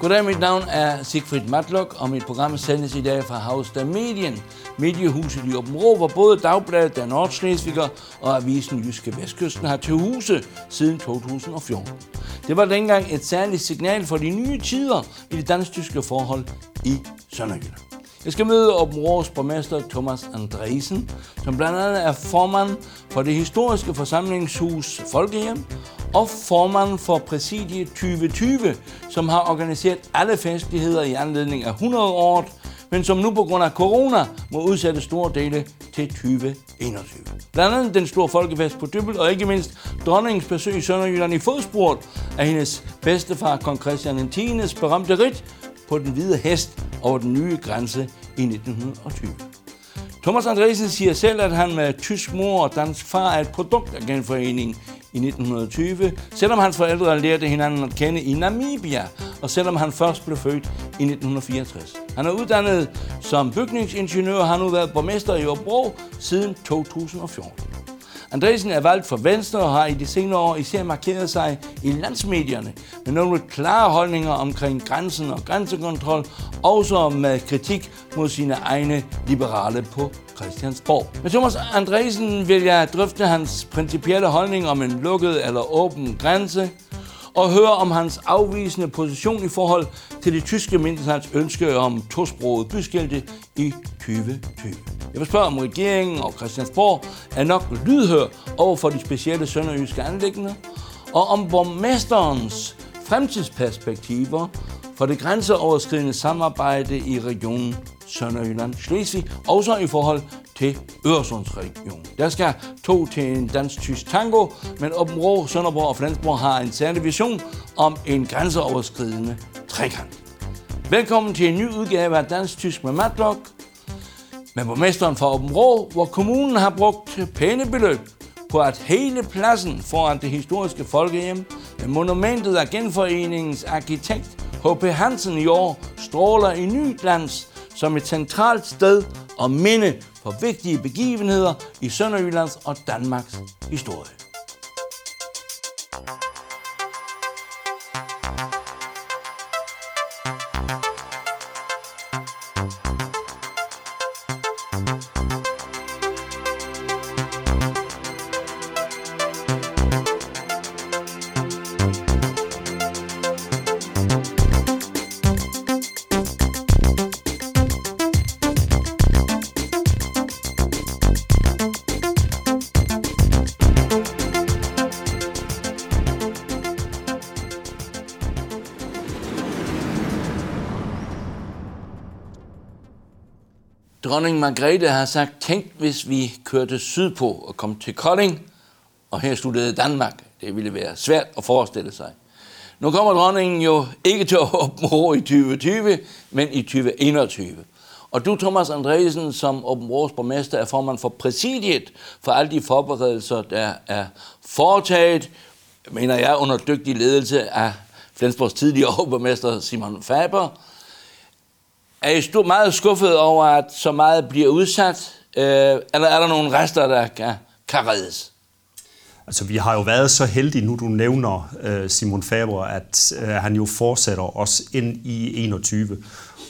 Goddag, mit navn er Siegfried Matlock, og mit program sendes i dag fra Ravsted Mediehuset i Aabenraa, hvor både Dagbladet, Der Nordschleswiger og Avisen Jyske Vestkysten har til huse siden 2014. Det var dengang et særligt signal for de nye tider i det dansk-tyske forhold i Sønderjylland. Jeg skal møde Aabenraas borgmester Thomas Andresen, som blandt andet er formand for det historiske forsamlingshus Folkehjem og formand for Præsidie 2020, som har organiseret alle festligheder i anledning af 100-året, men som nu på grund af corona må udsætte store dele til 2021. Blandt andet den store folkefest på Dybbel, og ikke mindst dronningens besøg i Sønderjylland i fodsporet af hendes bedstefar, Kong Christian Tiendes berømte ridt på den hvide hest over den nye grænse i 1920. Thomas Andresen siger selv, at han med tysk mor og dansk far er et produkt af Genforeningen i 1920, selvom hans forældre lærte hinanden at kende i Namibia, og selvom han først blev født i 1964. Han er uddannet som bygningsingeniør og har nu været borgmester i Aabenraa siden 2014. Andresen er valgt for Venstre og har i de senere år især markeret sig i landsmedierne med nogle klare holdninger omkring grænsen og grænsekontrol, også med kritik mod sine egne liberale på Christiansborg. Med Thomas Andresen vil jeg drøfte hans principielle holdning om en lukket eller åben grænse og høre om hans afvisende position i forhold til det tyske mindretals ønske om tosproget byskilte i 2020. Jeg vil spørge, om regeringen og Christiansborg er nok lydhør over for de specielle sønderjyske anliggender, og om borgmesterens fremtidsperspektiver for det grænseoverskridende samarbejde i regionen Sønderjylland-Slesvig, også i forhold til Øresundsregion. Der skal to til en dansk-tysk tango, men Aabenraa, Sønderborg og Flensborg har en særlig vision om en grænseoverskridende trekant. Velkommen til en ny udgave af Dansk-Tysk med Matlock, med borgmesteren fra Aabenraa, hvor kommunen har brugt pæne beløb på at hele pladsen foran det historiske folkehjem med monumentet af Genforeningens arkitekt H.P. Hansen i år stråler i ny glans som et centralt sted og minde for vigtige begivenheder i Sønderjyllands og Danmarks historie. Dronning Margrethe har sagt, tænk hvis vi kørte sydpå og kom til Kolding, og her sluttede Danmark. Det ville være svært at forestille sig. Nu kommer dronningen jo ikke til at Aabenraa i 2020, men i 2021. Og du, Thomas Andresen, som Aabenraas borgmester, er formand for præsidiet for alle de forberedelser, der er foretaget, mener jeg, under dygtig ledelse af Flensborgs tidligere overborgmester Simon Faber. Er I meget skuffet over, at så meget bliver udsat? Eller er der nogle rester, der kan reddes? Altså, vi har jo været så heldige, nu du nævner Simon Faber, at han jo fortsætter os ind i 21.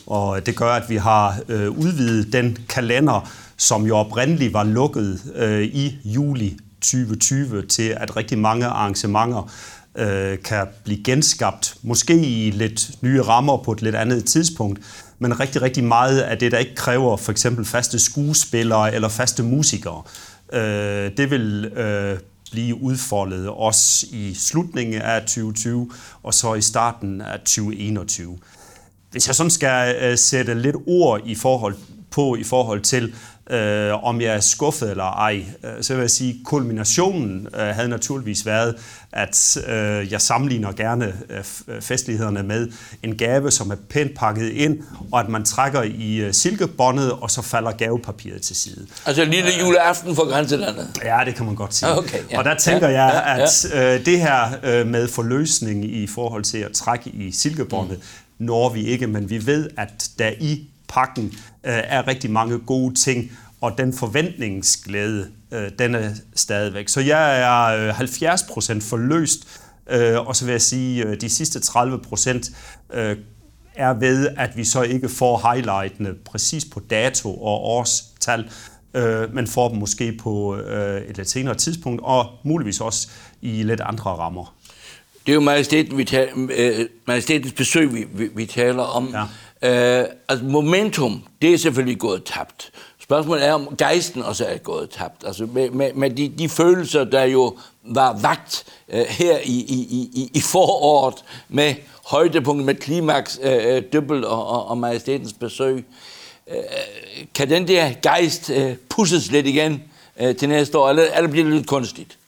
Og det gør, at vi har udvidet den kalender, som jo oprindeligt var lukket i juli 2020, til at rigtig mange arrangementer kan blive genskabt. Måske i lidt nye rammer på et lidt andet tidspunkt. Men rigtig, rigtig meget af det, der ikke kræver for eksempel faste skuespillere eller faste musikere, det vil blive udfoldet også i slutningen af 2020 og så i starten af 2021. Hvis jeg sådan skal sætte lidt ord i forhold til, om jeg er skuffet eller ej, så vil jeg sige, at kulminationen havde naturligvis været, at jeg sammenligner gerne festlighederne med en gave, som er pænt pakket ind, og at man trækker i silkebåndet, og så falder gavepapiret til side. Altså en lille juleaften for grænselandet? Ja, det kan man godt sige. Okay, ja. Og der tænker jeg, at det her med forløsning i forhold til at trække i silkebåndet, når vi ikke, men vi ved, at der i pakken er rigtig mange gode ting, og den forventningsglæde, den er stadigvæk. Så jeg er 70% forløst, og så vil jeg sige, de sidste 30% er ved, at vi så ikke får highlightene præcis på dato og årstal, men får dem måske på et lidt senere tidspunkt, og muligvis også i lidt andre rammer. Det er jo majestætens besøg, vi taler om. Ja. Altså momentum, det er selvfølgelig gået tabt. Spørgsmålet er, om gejsten også er gået tabt. Altså med de følelser, der jo var vagt her i foråret med højdepunktet, med klimaks, Dybbel og majestætens besøg. Kan den der gejst pusses lidt igen til næste år, eller bliver det lidt kunstigt?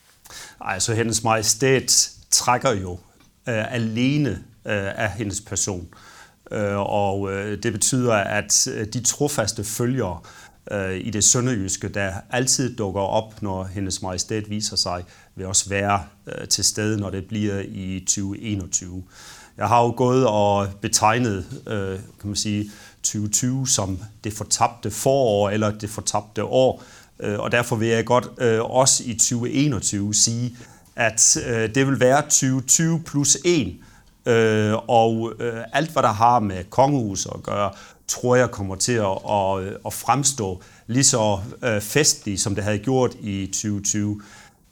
Ej, så hendes majestæt trækker jo alene af hendes person. Og det betyder, at de trofaste følgere i det sønderjyske, der altid dukker op, når hendes majestæt viser sig, vil også være til stede, når det bliver i 2021. Jeg har jo gået og betegnet, kan man sige, 2020 som det fortabte forår eller det fortabte år, og derfor vil jeg godt også i 2021 sige, at det vil være 2020 plus 1, og alt, hvad der har med kongehuset at gøre, tror jeg kommer til at fremstå lige så festligt, som det havde gjort i 2020.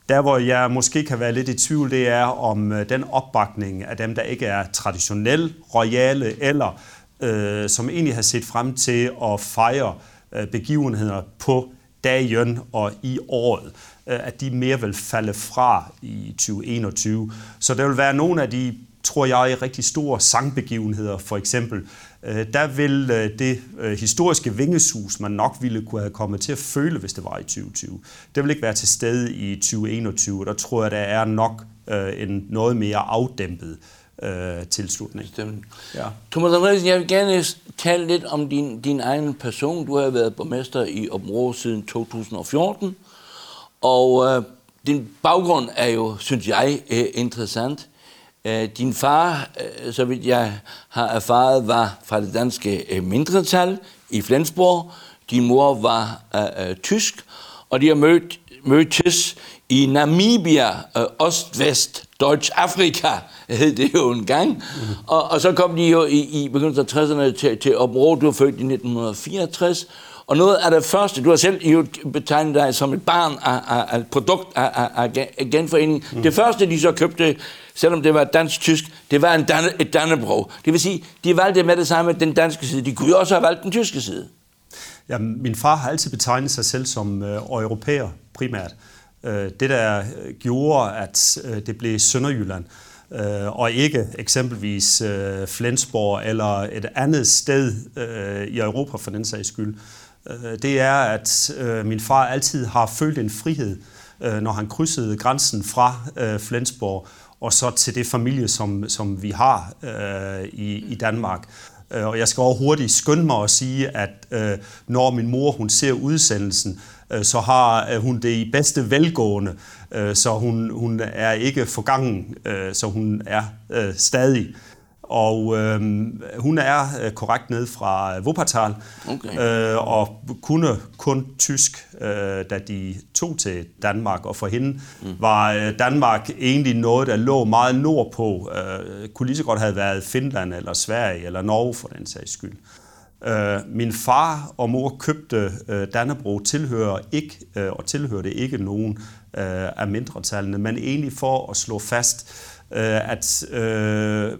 Der, hvor jeg måske kan være lidt i tvivl, det er om den opbakning af dem, der ikke er traditionelle, royale eller som egentlig har set frem til at fejre begivenheder på dagen og i året, at de mere vil falde fra i 2021. Så der vil være nogle af de, tror jeg, rigtig store sangbegivenheder, for eksempel. Der vil det historiske vingesus, man nok ville kunne have kommet til at føle, hvis det var i 2020, det vil ikke være til stede i 2021, og der tror jeg, der er nok en noget mere afdæmpet tilslutning. Ja. Thomas Andresen, jeg vil gerne tale lidt om din egen person. Du har været borgmester i Aabenraa siden 2014, og din baggrund er jo, synes jeg, interessant. Din far, så vidt jeg har erfaret, var fra det danske mindretal i Flensborg. Din mor var tysk, og de har mødtes i Namibia, Øst-Vest, Deutsch-Afrika, hed det jo en gang. Mm-hmm. Og så kom de jo i begyndelsen af 60'erne til Aabenraa. Du var født i 1964. Og noget af det første, du har selv betegnet dig som et barn af et produkt af Genforeningen. Mm. Det første, de så købte, selvom det var dansk-tysk, det var et Dannebrog. Det vil sige, de valgte med det samme den danske side. De kunne jo også have valgt den tyske side. Ja, min far har altid betegnet sig selv som europæer primært. Det, der gjorde, at det blev Sønderjylland, og ikke eksempelvis Flensborg eller et andet sted i Europa for den sags skyld, det er, at min far altid har følt en frihed, når han krydsede grænsen fra Flensborg og så til det familie, som vi har i Danmark. Og jeg skal også hurtigt skynde mig at sige, at når min mor hun ser udsendelsen, så har hun det i bedste velgående, så hun er ikke forgangen, så hun er stadig. Og hun er korrekt nede fra Wuppertal, okay. Og kunne kun tysk, da de tog til Danmark. Og for hende var Danmark egentlig noget, der lå meget nordpå. Kunne lige så godt have været Finland eller Sverige eller Norge for den sags skyld. Min far og mor købte Dannebrog, tilhørte ikke nogen af mindretallene, men egentlig for at slå fast, at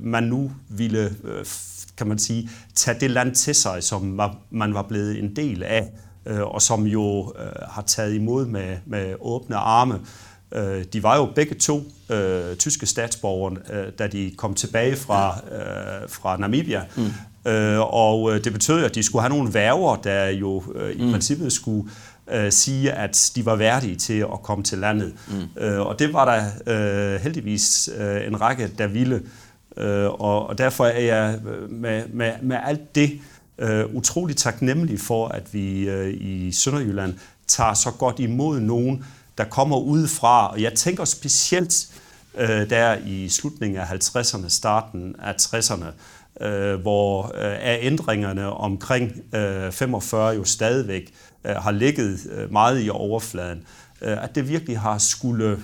man nu ville, kan man sige, tage det land til sig, som man var blevet en del af, og som jo har taget imod med åbne arme. De var jo begge to tyske statsborgere, da de kom tilbage fra Namibia, og det betød, at de skulle have nogle værger, der jo i princippet skulle sige, at de var værdige til at komme til landet. Og det var der heldigvis en række, der ville. Og derfor er jeg med alt det utroligt taknemmelig for, at vi i Sønderjylland tager så godt imod nogen, der kommer udefra. Og jeg tænker specielt der i slutningen af 50'erne, starten af 60'erne, hvor er ændringerne omkring 45 jo stadigvæk har ligget meget i overfladen, at det virkelig har skulle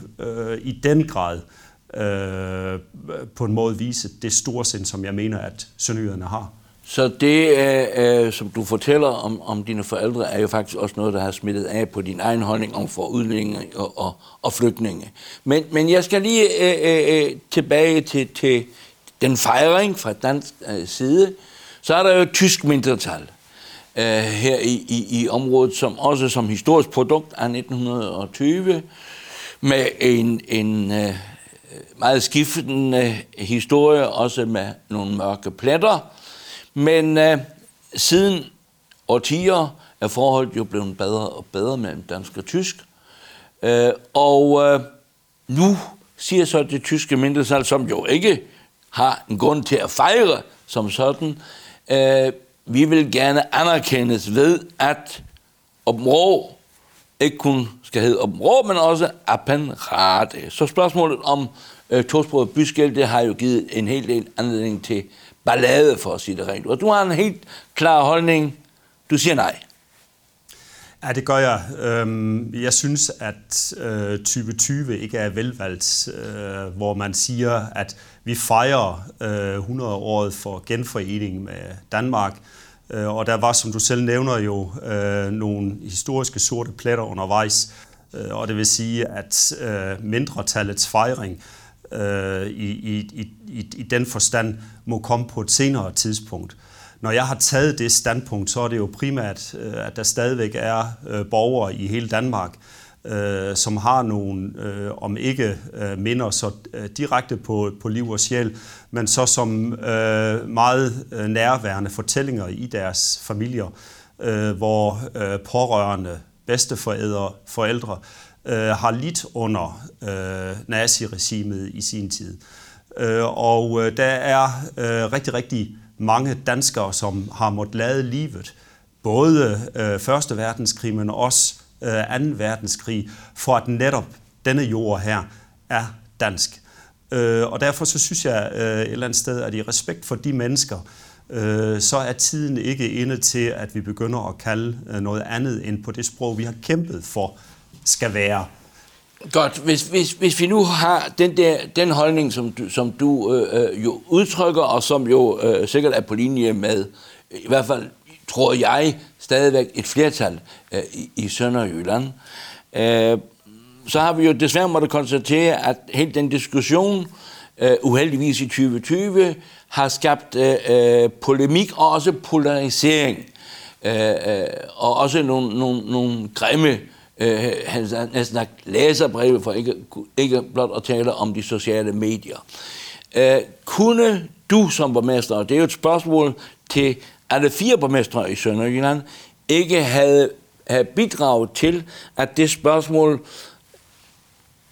i den grad på en måde vise det storsind, som jeg mener, at sønderjyderne har. Så det, som du fortæller om dine forældre, er jo faktisk også noget, der har smittet af på din egen holdning om for udlændinge og flygtninge. Men jeg skal lige tilbage til den fejring fra dansk side. Så er der jo et tysk mindretal her i området, som også som historisk produkt af 1920, med en meget skiftende historie, også med nogle mørke pletter. Men siden årtier er forholdet jo blevet bedre og bedre mellem dansk og tysk. Nu siger så det tyske mindretal, som jo ikke har en grund til at fejre som sådan, vi vil gerne anerkendes ved, at Aabenraa ikke kun skal hedde Aabenraa, men også Aabenraa. Så spørgsmålet om tosproget byskæld, det har jo givet en hel del anledning til ballade, for at sige det rent. Og du har en helt klar holdning. Du siger nej. Ja, det gør jeg. Jeg synes, at 2020 ikke er velvalgt, hvor man siger, at vi fejrer 100-året for genforeningen med Danmark. Og der var, som du selv nævner jo, nogle historiske sorte pletter undervejs. Og det vil sige, at mindretallets fejring i den forstand må komme på et senere tidspunkt. Når jeg har taget det standpunkt, så er det jo primært, at der stadigvæk er borgere i hele Danmark, som har nogle, om ikke minder så direkte på liv og sjæl, men så som meget nærværende fortællinger i deres familier, hvor pårørende, bedsteforældre har lidt under naziregimet i sin tid. Og der er rigtig, rigtig mange danskere, som har måttet lade livet, både 1. verdenskrig, men også 2. verdenskrig, for at netop denne jord her er dansk. Og derfor så synes jeg et eller andet sted, at i respekt for de mennesker, så er tiden ikke inde til, at vi begynder at kalde noget andet end på det sprog, vi har kæmpet for, skal være. Godt, hvis vi nu har den holdning, som du jo udtrykker, og som jo sikkert er på linje med, i hvert fald tror jeg, stadigvæk et flertal i Sønderjylland, så har vi jo desværre måttet konstatere, at hele den diskussion, uheldigvis i 2020, har skabt polemik og også polarisering, og også nogle grimme, han næsten har læserbrevet for ikke blot at tale om de sociale medier. Kunne du som borgmester, og det er jo et spørgsmål til alle 4 borgmestre i Sønderjylland, ikke have bidraget til, at det spørgsmål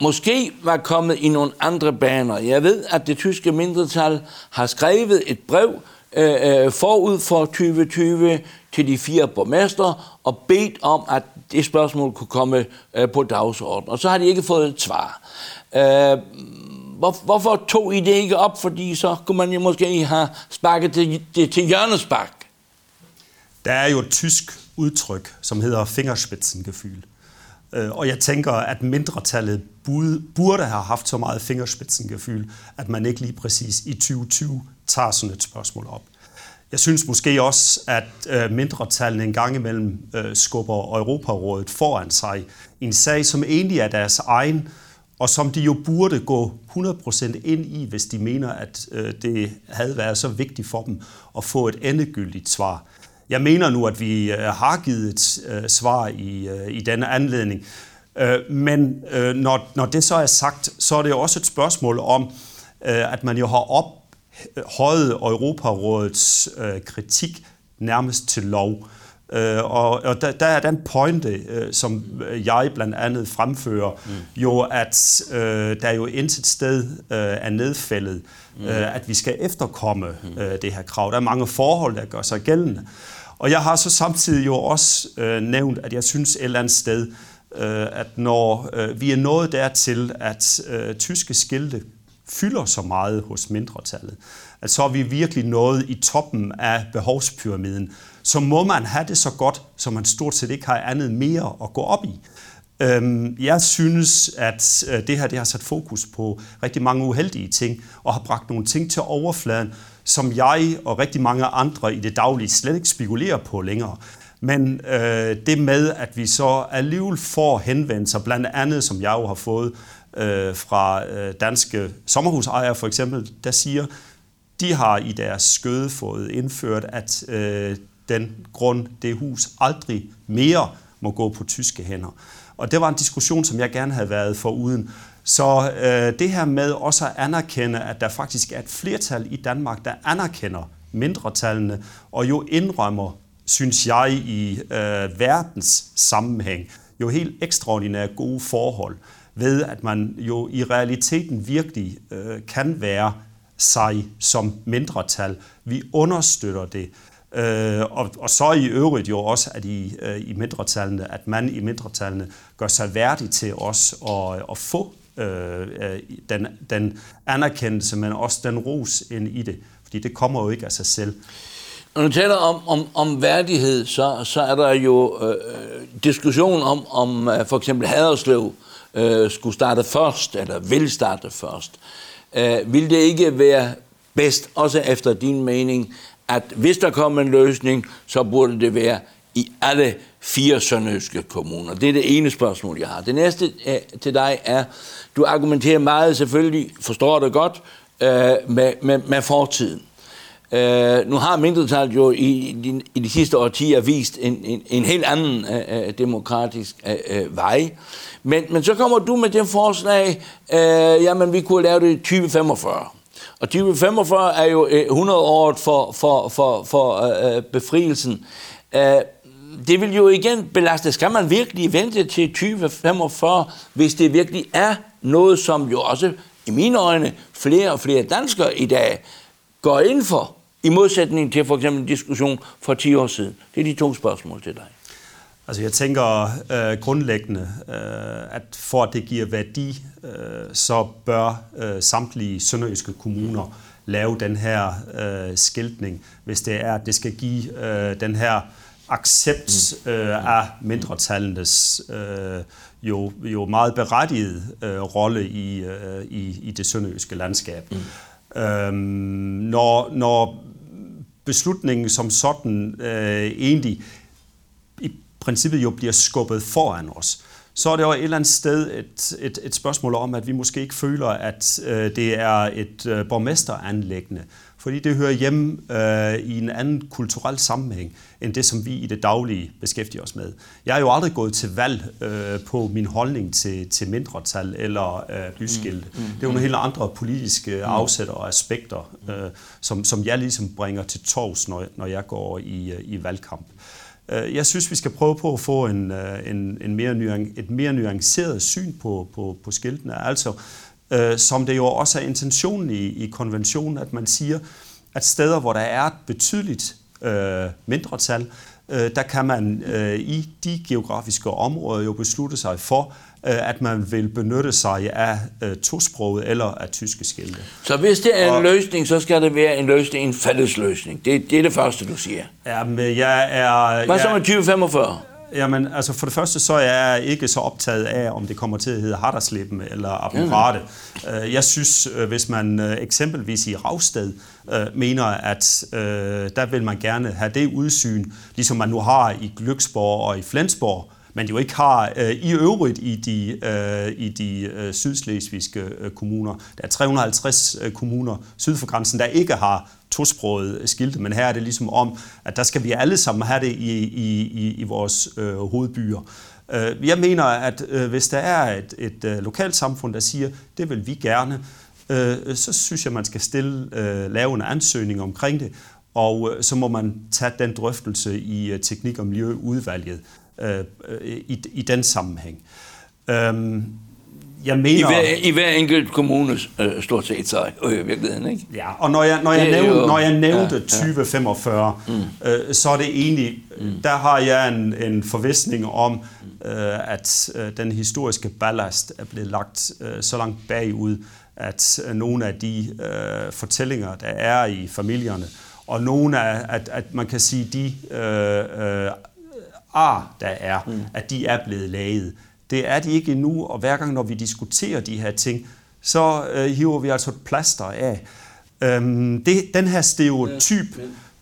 måske var kommet i nogle andre baner? Jeg ved, at det tyske mindretal har skrevet et brev forud for 2020 til de 4 borgmestre og bedt om, at det spørgsmål kunne komme på dagsordenen. Og så har de ikke fået et svar. Hvorfor tog I det ikke op? Fordi så kunne man jo måske have sparket det til hjørnespark. Der er jo et tysk udtryk, som hedder fingerspitzengefühl. Og jeg tænker, at mindretallet burde have haft så meget fingerspitzengefühl, at man ikke lige præcis i 2020 tager sådan et spørgsmål op. Jeg synes måske også, at mindretallene en gang imellem skubber Europarådet foran sig i en sag, som egentlig er deres egen, og som de jo burde gå 100% ind i, hvis de mener, at det havde været så vigtigt for dem at få et endegyldigt svar. Jeg mener nu, at vi har givet et svar i denne anledning, men når det så er sagt, så er det jo også et spørgsmål om, at man jo har ophøjet Europarådets kritik nærmest til lov. Og der er den pointe, som jeg blandt andet fremfører, jo at der jo intet sted er nedfældet, at vi skal efterkomme det her krav. Der er mange forhold, der gør sig gældende. Og jeg har så samtidig jo også nævnt, at jeg synes et eller andet sted, at når vi er nået dertil, at tyske skilte fylder så meget hos mindretallet, at så er vi virkelig nået i toppen af behovspyramiden, så må man have det så godt, så man stort set ikke har andet mere at gå op i. Jeg synes, at det her det har sat fokus på rigtig mange uheldige ting, og har bragt nogle ting til overfladen, som jeg og rigtig mange andre i det daglige slet ikke spekulerer på længere. Men det med, at vi så alligevel får henvendelser, blandt andet som jeg jo har fået fra danske sommerhusejere for eksempel, der siger, de har i deres skøde fået indført, at den grund, det hus, aldrig mere må gå på tyske hænder. Og det var en diskussion, som jeg gerne havde været foruden. Så det her med også at anerkende, at der faktisk er et flertal i Danmark, der anerkender mindretallene, og jo indrømmer, synes jeg, i verdens sammenhæng, jo helt ekstraordinære gode forhold, ved at man jo i realiteten virkelig kan være sig som mindretal. Vi understøtter det. Og så i øvrigt jo også, at i mindretallene, at man i mindretallene gør sig værdig til os at få den anerkendelse, men også den ros ind i det, fordi det kommer jo ikke af sig selv. Når du taler om værdighed, så er der jo diskussion om for eksempel Haderslev skulle starte først, eller vil starte først. Vil det ikke være bedst, også efter din mening, at hvis der kom en løsning, så burde det være i alle 4 sønderjyske kommuner? Det er det ene spørgsmål, jeg har. Det næste til dig er, du argumenterer meget, selvfølgelig forstår det godt, med fortiden. Nu har mindretallet jo i de sidste årtier vist en helt anden demokratisk vej. Men så kommer du med det forslag, jamen vi kunne lave det i 2045. Og 2045 er jo 100-året for befrielsen. Det vil jo igen belaste. Skal man virkelig vente til 2045, hvis det virkelig er noget, som jo også i mine øjne flere og flere danskere i dag går ind for, i modsætning til for eksempel en diskussion for 10 år siden? Det er de 2 spørgsmål til dig. Altså jeg tænker grundlæggende, at for at det giver værdi, så bør samtlige sønderjyske kommuner lave den her skiltning, hvis det er, at det skal give den her accept af mindretallenes jo meget berettigede rolle i det sønderjyske landskab. Når beslutningen som sådan egentlig princippet jo bliver skubbet foran os, så er det jo et eller andet sted et spørgsmål om, at vi måske ikke føler, at det er et borgmesteranliggende, fordi det hører hjemme i en anden kulturel sammenhæng, end det, som vi i det daglige beskæftiger os med. Jeg har jo aldrig gået til valg på min holdning til mindretal eller byskilte. Det er jo nogle helt andre politiske afsætter og aspekter, som jeg ligesom bringer til torvs, når jeg går i valgkamp. Jeg synes, vi skal prøve på at få et mere nuanceret syn på skiltene, altså som det jo også er intentionen i konventionen, at man siger, at steder, hvor der er et betydeligt mindretal, der kan man i de geografiske områder jo beslutte sig for, at man vil benytte sig af tosproget eller af tyske skilte. Så hvis det er en løsning, så skal det være en fælles løsning. Det er det første, du siger. Jamen, hvad så med 2045? Jamen, altså for det første, så er jeg ikke så optaget af, om det kommer til at hedde Haderslev eller Aabenraa. Jeg synes, hvis man eksempelvis i Ravsted mener, at der vil man gerne have det udsyn, ligesom man nu har i Glücksborg og i Flensborg, man jo ikke har i øvrigt i de sydslesvigske kommuner. Der er 350 kommuner syd for grænsen, der ikke har tosprogede skilte, men her er det ligesom om, at der skal vi alle sammen have det i vores hovedbyer. Jeg mener, at hvis der er et lokalt samfund, der siger, det vil vi gerne, så synes jeg, man skal lave en ansøgning omkring det, og så må man tage den drøftelse i teknik- og miljøudvalget i den sammenhæng. Jeg mener, i hver enkelt kommune stort set, så i virkeligheden, ikke? Ja, og når jeg nævnte 2045, så er det egentlig, der har jeg en forvisning om, at den historiske ballast er blevet lagt så langt bagud, at nogle af de fortællinger, der er i familierne, og nogle af, at man kan sige, de der er, at de er blevet lavet. Det er de ikke endnu, og hver gang når vi diskuterer de her ting, så hiver vi altså et plaster af. Den her stereotyp,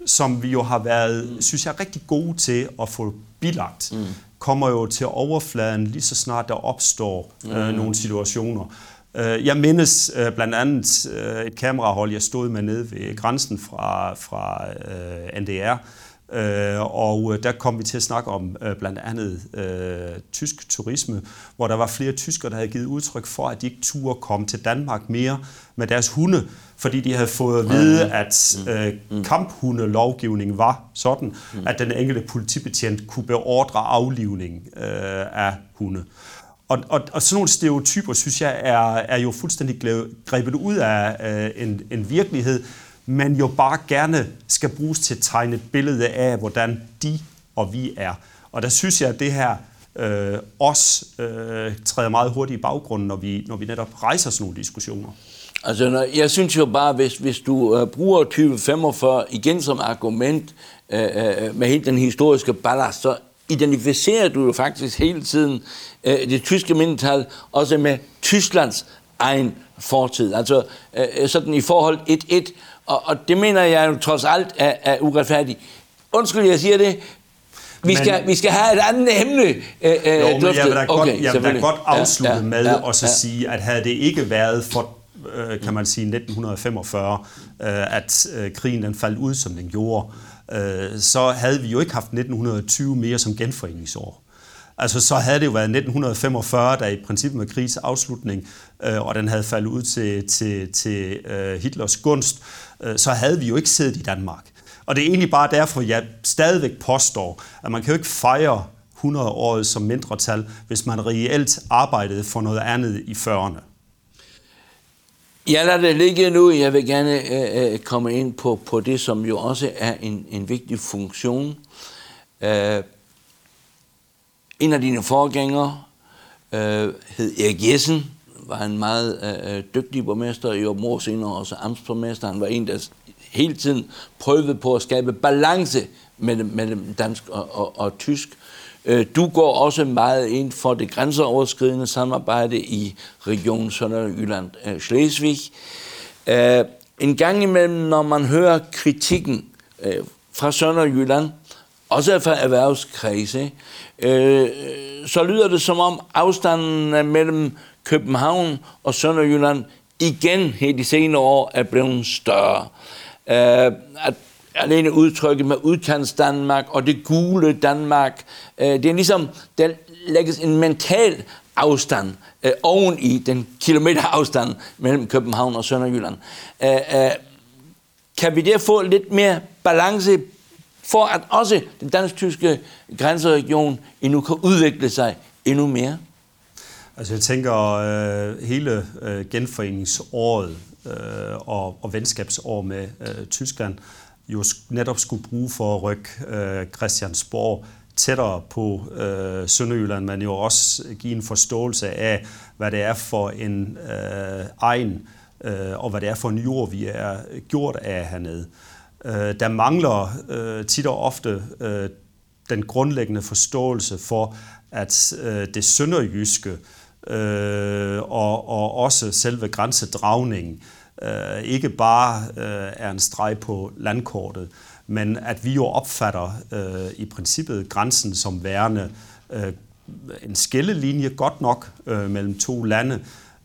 som vi jo har været, synes jeg, rigtig gode til at få bilagt, kommer jo til overfladen lige så snart der opstår nogle situationer. Jeg mindes blandt andet et kamerahold, jeg stod med nede ved grænsen fra NDR, og der kom vi til at snakke om blandt andet tysk turisme, hvor der var flere tyskere, der havde givet udtryk for, at de ikke turde komme til Danmark mere med deres hunde, fordi de havde fået at vide, at kamphundelovgivningen var sådan, at den enkelte politibetjent kunne beordre aflivning af hunde. Og sådan nogle stereotyper, synes jeg, er jo fuldstændig grebet ud af en virkelighed, men jo bare gerne skal bruges til at tegne et billede af, hvordan de og vi er. Og der synes jeg, at det her også træder meget hurtigt i baggrunden, når vi netop rejser sådan nogle diskussioner. Altså, jeg synes jo bare, hvis du bruger 2045 igen som argument med hele den historiske ballast, så identificerer du jo faktisk hele tiden det tyske mindretal også med Tysklands egen fortid. Altså sådan i forhold 1-1, og det mener jeg jo trods alt er uretfærdigt. Undskyld, jeg siger det. Vi skal have et andet emne drøftet. Jeg vil da godt afslutte med at sige, at havde det ikke været for, kan man sige, 1945, at krigen den faldt ud, som den gjorde, så havde vi jo ikke haft 1920 mere som genforeningsår. Altså så havde det jo været 1945, der i princippet med krigens afslutning, og den havde faldet ud til Hitlers gunst, så havde vi jo ikke siddet i Danmark. Og det er egentlig bare derfor, jeg stadigvæk påstår, at man kan jo ikke fejre 100-året som mindretal, hvis man reelt arbejdede for noget andet i 40'erne. Jeg lader det ligge nu. Jeg vil gerne komme ind på det, som jo også er en vigtig funktion. En af dine forgængere hed Erik Jessen, var en meget dygtig borgmester i Aabenraa, senere også amtsborgmester. Han var en, der hele tiden prøvede på at skabe balance mellem dansk og tysk. Du går også meget ind for det grænseoverskridende samarbejde i Region Sønderjylland Slesvig. En gang imellem, når man hører kritikken fra Sønderjylland, også fra erhvervskredse, så lyder det som om afstanden mellem København og Sønderjylland igen her de senere år er blevet større. At alene udtrykket med udkants Danmark og det gule Danmark, det er ligesom, der lægges en mental afstand oven i den kilometerafstand mellem København og Sønderjylland. Kan vi der få lidt mere balance for at også den dansk-tyske grænseregion endnu kan udvikle sig endnu mere? Altså jeg tænker, hele genforeningsåret og venskabsår med Tyskland jo netop skulle bruge for at rykke Christiansborg tættere på Sønderjylland, men jo også give en forståelse af, hvad det er for en egen, og hvad det er for en jord, vi er gjort af hernede. Der mangler tit og ofte den grundlæggende forståelse for, at det sønderjyske og også selve grænsedragningen ikke bare er en streg på landkortet, men at vi jo opfatter i princippet grænsen som værende en skillelinje godt nok mellem to lande,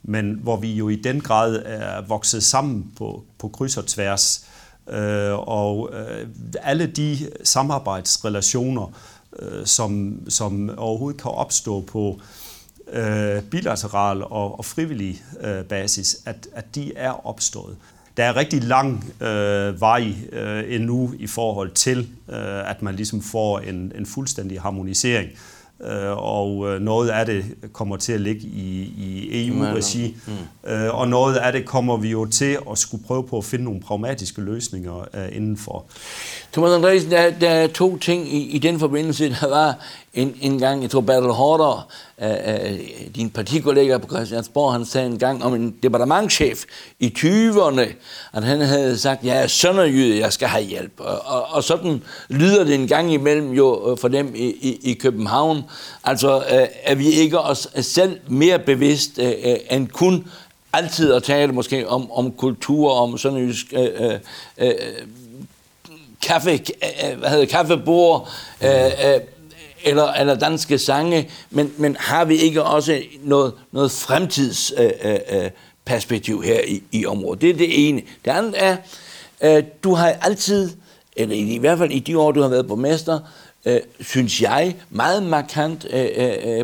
men hvor vi jo i den grad er vokset sammen på kryds og tværs. Og alle de samarbejdsrelationer, som overhovedet kan opstå på bilateral og frivillig basis, at de er opstået. Der er rigtig lang vej endnu i forhold til, at man ligesom får en fuldstændig harmonisering. Og noget af det kommer til at ligge i EU-regi, og noget af det kommer vi jo til at skulle prøve på at finde nogle pragmatiske løsninger indenfor. Thomas Andresen, der er to ting i den forbindelse. Der var en gang, jeg tror, Bertel Haarder din partikollega på Christiansborg, han sagde en gang om en departementschef i 20'erne, at han havde sagt, jeg er sønderjyde, jeg skal have hjælp. Og sådan lyder det en gang imellem jo for dem i København. Altså er vi ikke os selv mere bevidst end kun altid at tale måske om kultur, om sønderjysk kaffebord, eller danske sange, men har vi ikke også noget fremtidsperspektiv her i området? Det er det ene. Det andet er, du har altid, eller i hvert fald i de år, du har været borgmester, synes jeg, meget markant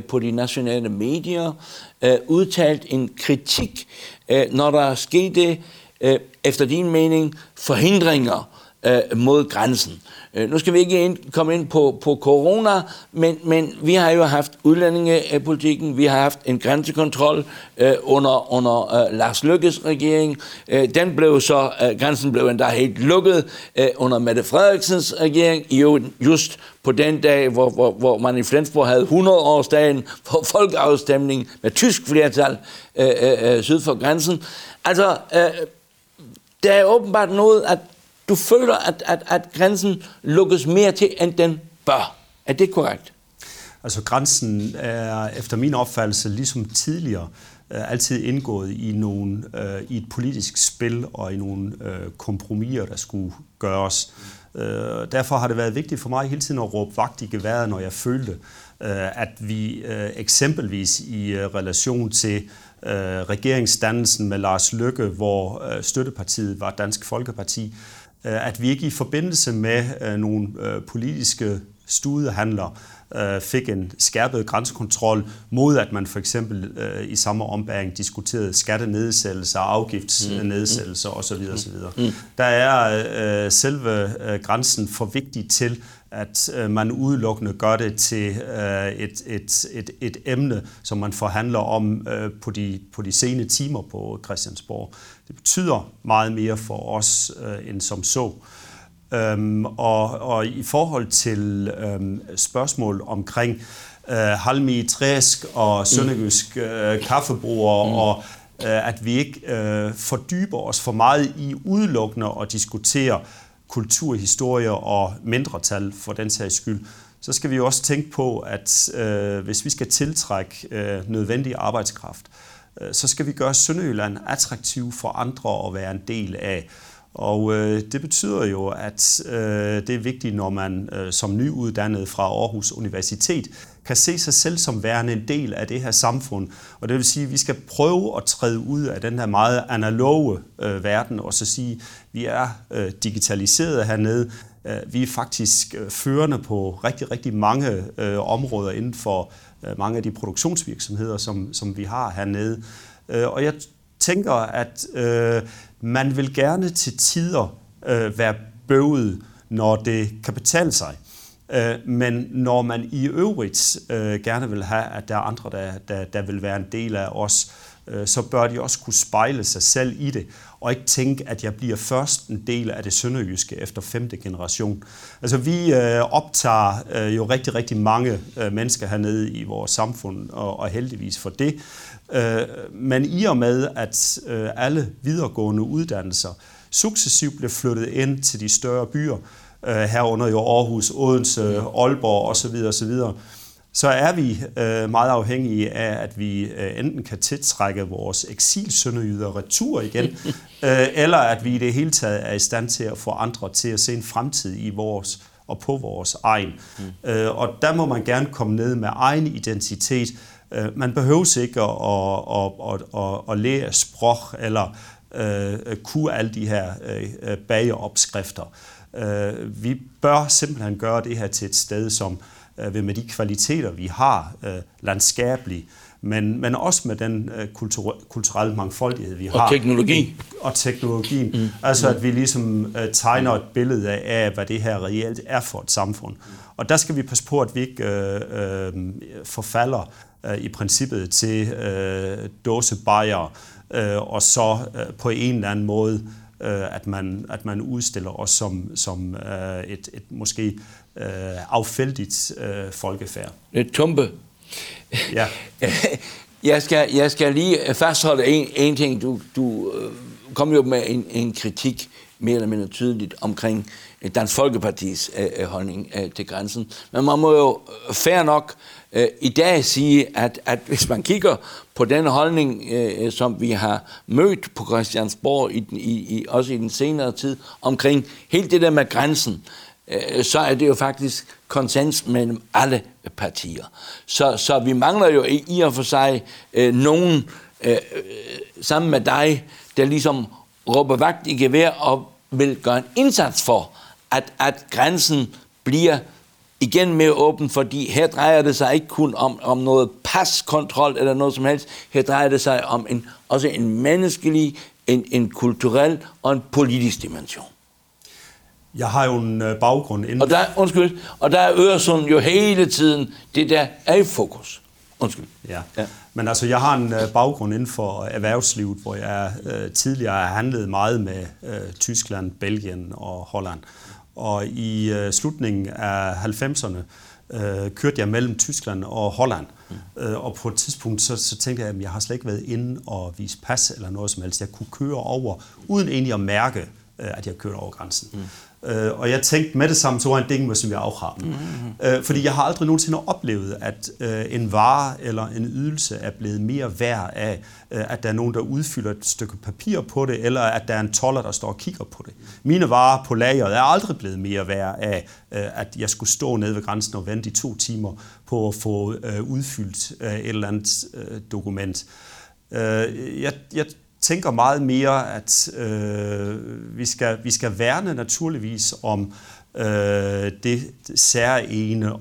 på de nationale medier, udtalt en kritik, når der skete, efter din mening, forhindringer mod grænsen. Nu skal vi ikke komme ind på corona, men vi har jo haft udlændingepolitikken, vi har haft en grænsekontrol under Lars Løkkes regering. Grænsen blev endda helt lukket under Mette Frederiksens regering, just på den dag, hvor man i Flensborg havde 100-årsdagen for folkeafstemning med tysk flertal syd for grænsen. Altså, der er åbenbart noget, at du føler, at grænsen lukkes mere til, end den bør. Er det korrekt? Altså grænsen er efter min opfattelse, ligesom tidligere, altid indgået i et politisk spil og i nogle kompromiser, der skulle gøres. Derfor har det været vigtigt for mig hele tiden at råbe vagt i geværet, når jeg følte, at vi eksempelvis i relation til regeringsdannelsen med Lars Løkke, hvor støttepartiet var Dansk Folkeparti, at vi ikke i forbindelse med nogle politiske studehandler fik en skærpet grænsekontrol mod, at man for eksempel i samme ombæring diskuterede skattenedsættelser, afgiftsnedsættelser osv. Der er selve grænsen for vigtig til, at man udelukkende gør det til et emne, som man forhandler om på de sene timer på Christiansborg. Det betyder meget mere for os end som så. Og i forhold til spørgsmål omkring halmitræsk og sønderjysk kaffebroer og at vi ikke fordyber os for meget i udelukkende at diskutere kultur, historie og mindretal for den sags skyld, så skal vi jo også tænke på, at hvis vi skal tiltrække nødvendig arbejdskraft, så skal vi gøre Sønderjylland attraktiv for andre at være en del af. Og det betyder jo, at det er vigtigt, når man som nyuddannet fra Aarhus Universitet kan se sig selv som værende en del af det her samfund. Og det vil sige, at vi skal prøve at træde ud af den her meget analoge verden og så sige, at vi er digitaliseret hernede. Vi er faktisk førende på rigtig, rigtig mange områder inden for mange af de produktionsvirksomheder, som vi har hernede. Og jeg tænker, at man vil gerne til tider være bøvet, når det kan betale sig. Men når man i øvrigt gerne vil have, at der er andre, der vil være en del af os, så bør de også kunne spejle sig selv i det, og ikke tænke, at jeg bliver først en del af det sønderjyske efter 5. generation. Altså vi optager jo rigtig, rigtig mange mennesker hernede i vores samfund, og heldigvis for det. Men i og med, at alle videregående uddannelser successivt blev flyttet ind til de større byer, herunder jo Aarhus, Odense, Aalborg osv. osv., så er vi meget afhængige af, at vi enten kan tiltrække vores eksilsønderjyder retur igen, eller at vi i det hele taget er i stand til at få andre til at se en fremtid i vores og på vores egen. Og der må man gerne komme ned med egen identitet. Man behøver ikke at lære sprog eller kunne alle de her bageopskrifter. Vi bør simpelthen gøre det her til et sted, som med de kvaliteter, vi har landskabelige, men også med den kulturelle mangfoldighed, vi har. Og teknologi. Og teknologien. Altså, at vi ligesom tegner et billede af, hvad det her reelt er for et samfund. Og der skal vi passe på, at vi ikke forfalder i princippet til dåsebajere, og så på en eller anden måde, at man udstiller os som et måske affældigt folkefærd. Et tumpe Ja. Jeg skal lige fastholde en ting. Du kom jo med en kritik, mere eller mindre tydeligt, omkring Dansk Folkepartis holdning til grænsen. Men man må jo fair nok i dag sige, at hvis man kigger på den holdning, som vi har mødt på Christiansborg, også i den senere tid, omkring hele det der med grænsen, så er det jo faktisk konsens mellem alle partier. Så vi mangler jo i og for sig nogen sammen med dig, der ligesom råber vagt i gevær og vil gøre en indsats for, at grænsen bliver igen mere åben, fordi her drejer det sig ikke kun om noget paskontrol eller noget som helst. Her drejer det sig om også en menneskelig, en kulturel og en politisk dimension. Jeg har jo en baggrund inden. Og der er Øresund jo hele tiden det, der er i fokus. Ja. Men altså, jeg har en baggrund inden for erhvervslivet, hvor jeg tidligere handlede meget med Tyskland, Belgien og Holland. Og i slutningen af 90'erne kørte jeg mellem Tyskland og Holland. Og på et tidspunkt så tænkte jeg, at jeg har slet ikke været inde og vise pas eller noget som helst. Jeg kunne køre over, uden egentlig at mærke, at jeg kørte over grænsen. Og jeg tænkte med det samme, så var en ding, som jeg afhar. Fordi jeg har aldrig nogensinde oplevet, at en vare eller en ydelse er blevet mere værd af, at der er nogen, der udfylder et stykke papir på det, eller at der er en tolder, der står og kigger på det. Mine varer på lageret er aldrig blevet mere værd af, at jeg skulle stå nede ved grænsen og vente i 2 timer på at få udfyldt et eller andet dokument. Jeg tænker meget mere, at vi skal værne naturligvis om det særene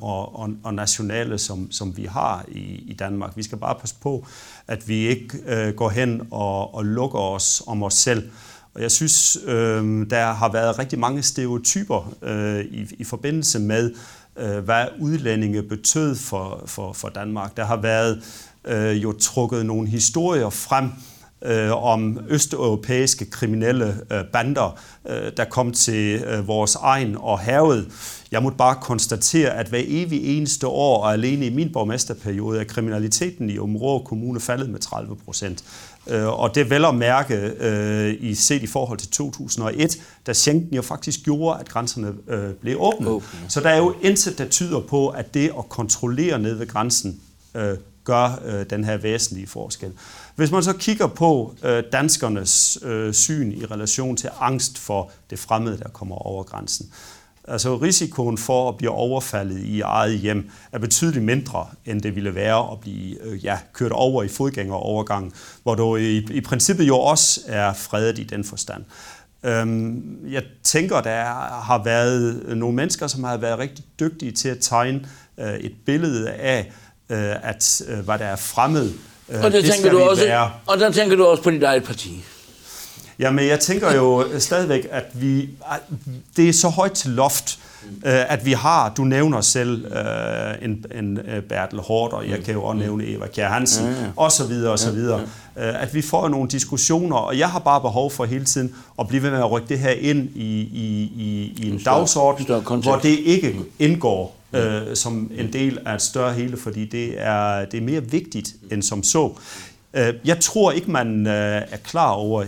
og nationale, som vi har i Danmark. Vi skal bare passe på, at vi ikke går hen og lukker os om os selv. Og jeg synes, der har været rigtig mange stereotyper i forbindelse med, hvad udlændinge betød for Danmark. Der har været jo trukket nogle historier frem, om østeuropæiske kriminelle bander, der kom til vores egen og hærgede. Jeg måtte bare konstatere, at hver evig eneste år, og alene i min borgmesterperiode, er kriminaliteten i Aabenraa Kommune faldet med 30%. Og det er vel at mærke set i forhold til 2001, da Schengen jo faktisk gjorde, at grænserne blev åbne. Så der er jo intet, der tyder på, at det at kontrollere ned ved grænsen gør den her væsentlige forskel. Hvis man så kigger på danskernes syn i relation til angst for det fremmede, der kommer over grænsen. Altså risikoen for at blive overfaldet i eget hjem er betydeligt mindre, end det ville være at blive kørt over i fodgængerovergangen, hvor du i princippet jo også er fredet i den forstand. Jeg tænker, der har været nogle mennesker, som har været rigtig dygtige til at tegne et billede af, at hvad der er fremmed, og der tænker du også være. Og der tænker du også på dit eget parti. Jamen, jeg tænker jo stadigvæk, at det er så højt til loft, at vi har, du nævner selv en Bertel Haarder, jeg kan jo også nævne Eva Kjær Hansen, og så videre, at vi får nogle diskussioner, og jeg har bare behov for hele tiden at blive ved med at rykke det her ind i en dagsorden, hvor det ikke indgår som en del af et større hele, fordi det er mere vigtigt end som så. Jeg tror ikke, man er klar over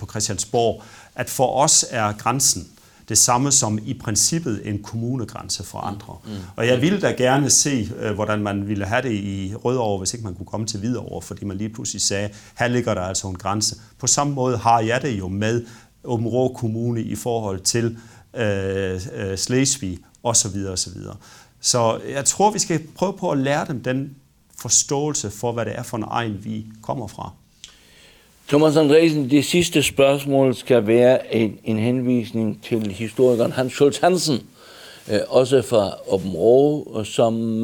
på Christiansborg, at for os er grænsen det samme som i princippet en kommunegrænse for andre. Og jeg ville da gerne se, hvordan man ville have det i Rødovre, hvis ikke man kunne komme til Hvidovre, fordi man lige pludselig sagde, her ligger der altså en grænse. På samme måde har jeg det jo med Aabenraa Kommune i forhold til Slesvig osv. Så jeg tror, vi skal prøve på at lære dem den forståelse for, hvad det er for en egen, vi kommer fra. Thomas Andresen, det sidste spørgsmål skal være en henvisning til historikeren Hans Schultz Hansen, også fra Aabenraa, som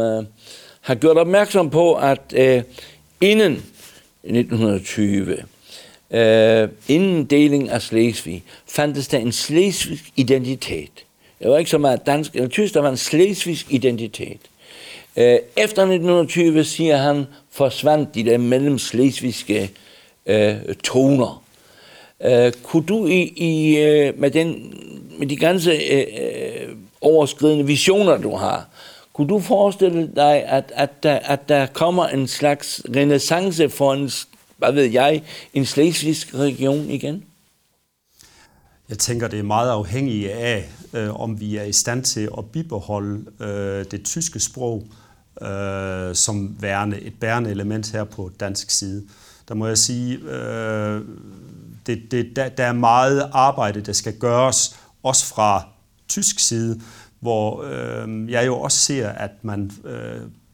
har gjort opmærksom på, at inden 1920, inden delingen af Slesvig, fandtes der en slesvigsk identitet. Det var ikke så meget dansk eller tysk, der var en slesvigsk identitet. Efter 1920, siger han, forsvandt de der mellemslesvigske toner. Kunne du med de grænseoverskridende visioner, du har, Kunne du forestille dig, at der kommer en slags renaissance for en slesvigsk region igen? Jeg tænker, det er meget afhængigt af, om vi er i stand til at bibeholde det tyske sprog som værende, et bærende element her på dansk side. Der må jeg sige, der er meget arbejde, der skal gøres, også fra tysk side, hvor jeg jo også ser, at man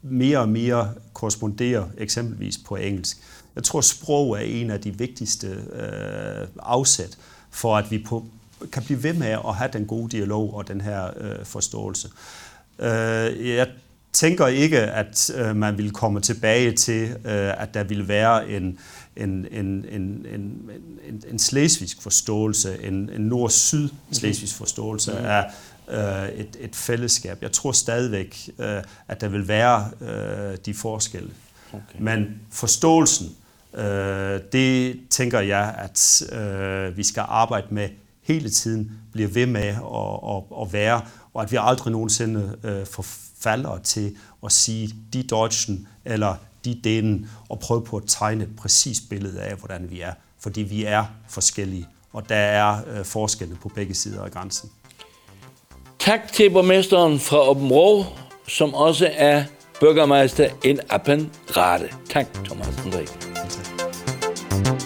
mere og mere korresponderer eksempelvis på engelsk. Jeg tror, sprog er en af de vigtigste afsæt for, at vi kan blive ved med at have den gode dialog og den her forståelse. Jeg tænker ikke, at man vil komme tilbage til, at der vil være en slesvigsk forståelse, en nord-syd slesvigsk forståelse af et fællesskab. Jeg tror stadigvæk, at der vil være de forskelle. Okay. Men forståelsen, det tænker jeg, at vi skal arbejde med hele tiden, bliver ved med at være, og at vi aldrig nogensinde forfalder til at sige de Deutschen eller de Dänen, og prøve på at tegne et præcist billede af, hvordan vi er. Fordi vi er forskellige, og der er forskelle på begge sider af grænsen. Tak til borgmesteren fra Aabenraa, som også er Bürgermeister in Aabenraa. Tak, Thomas Andresen.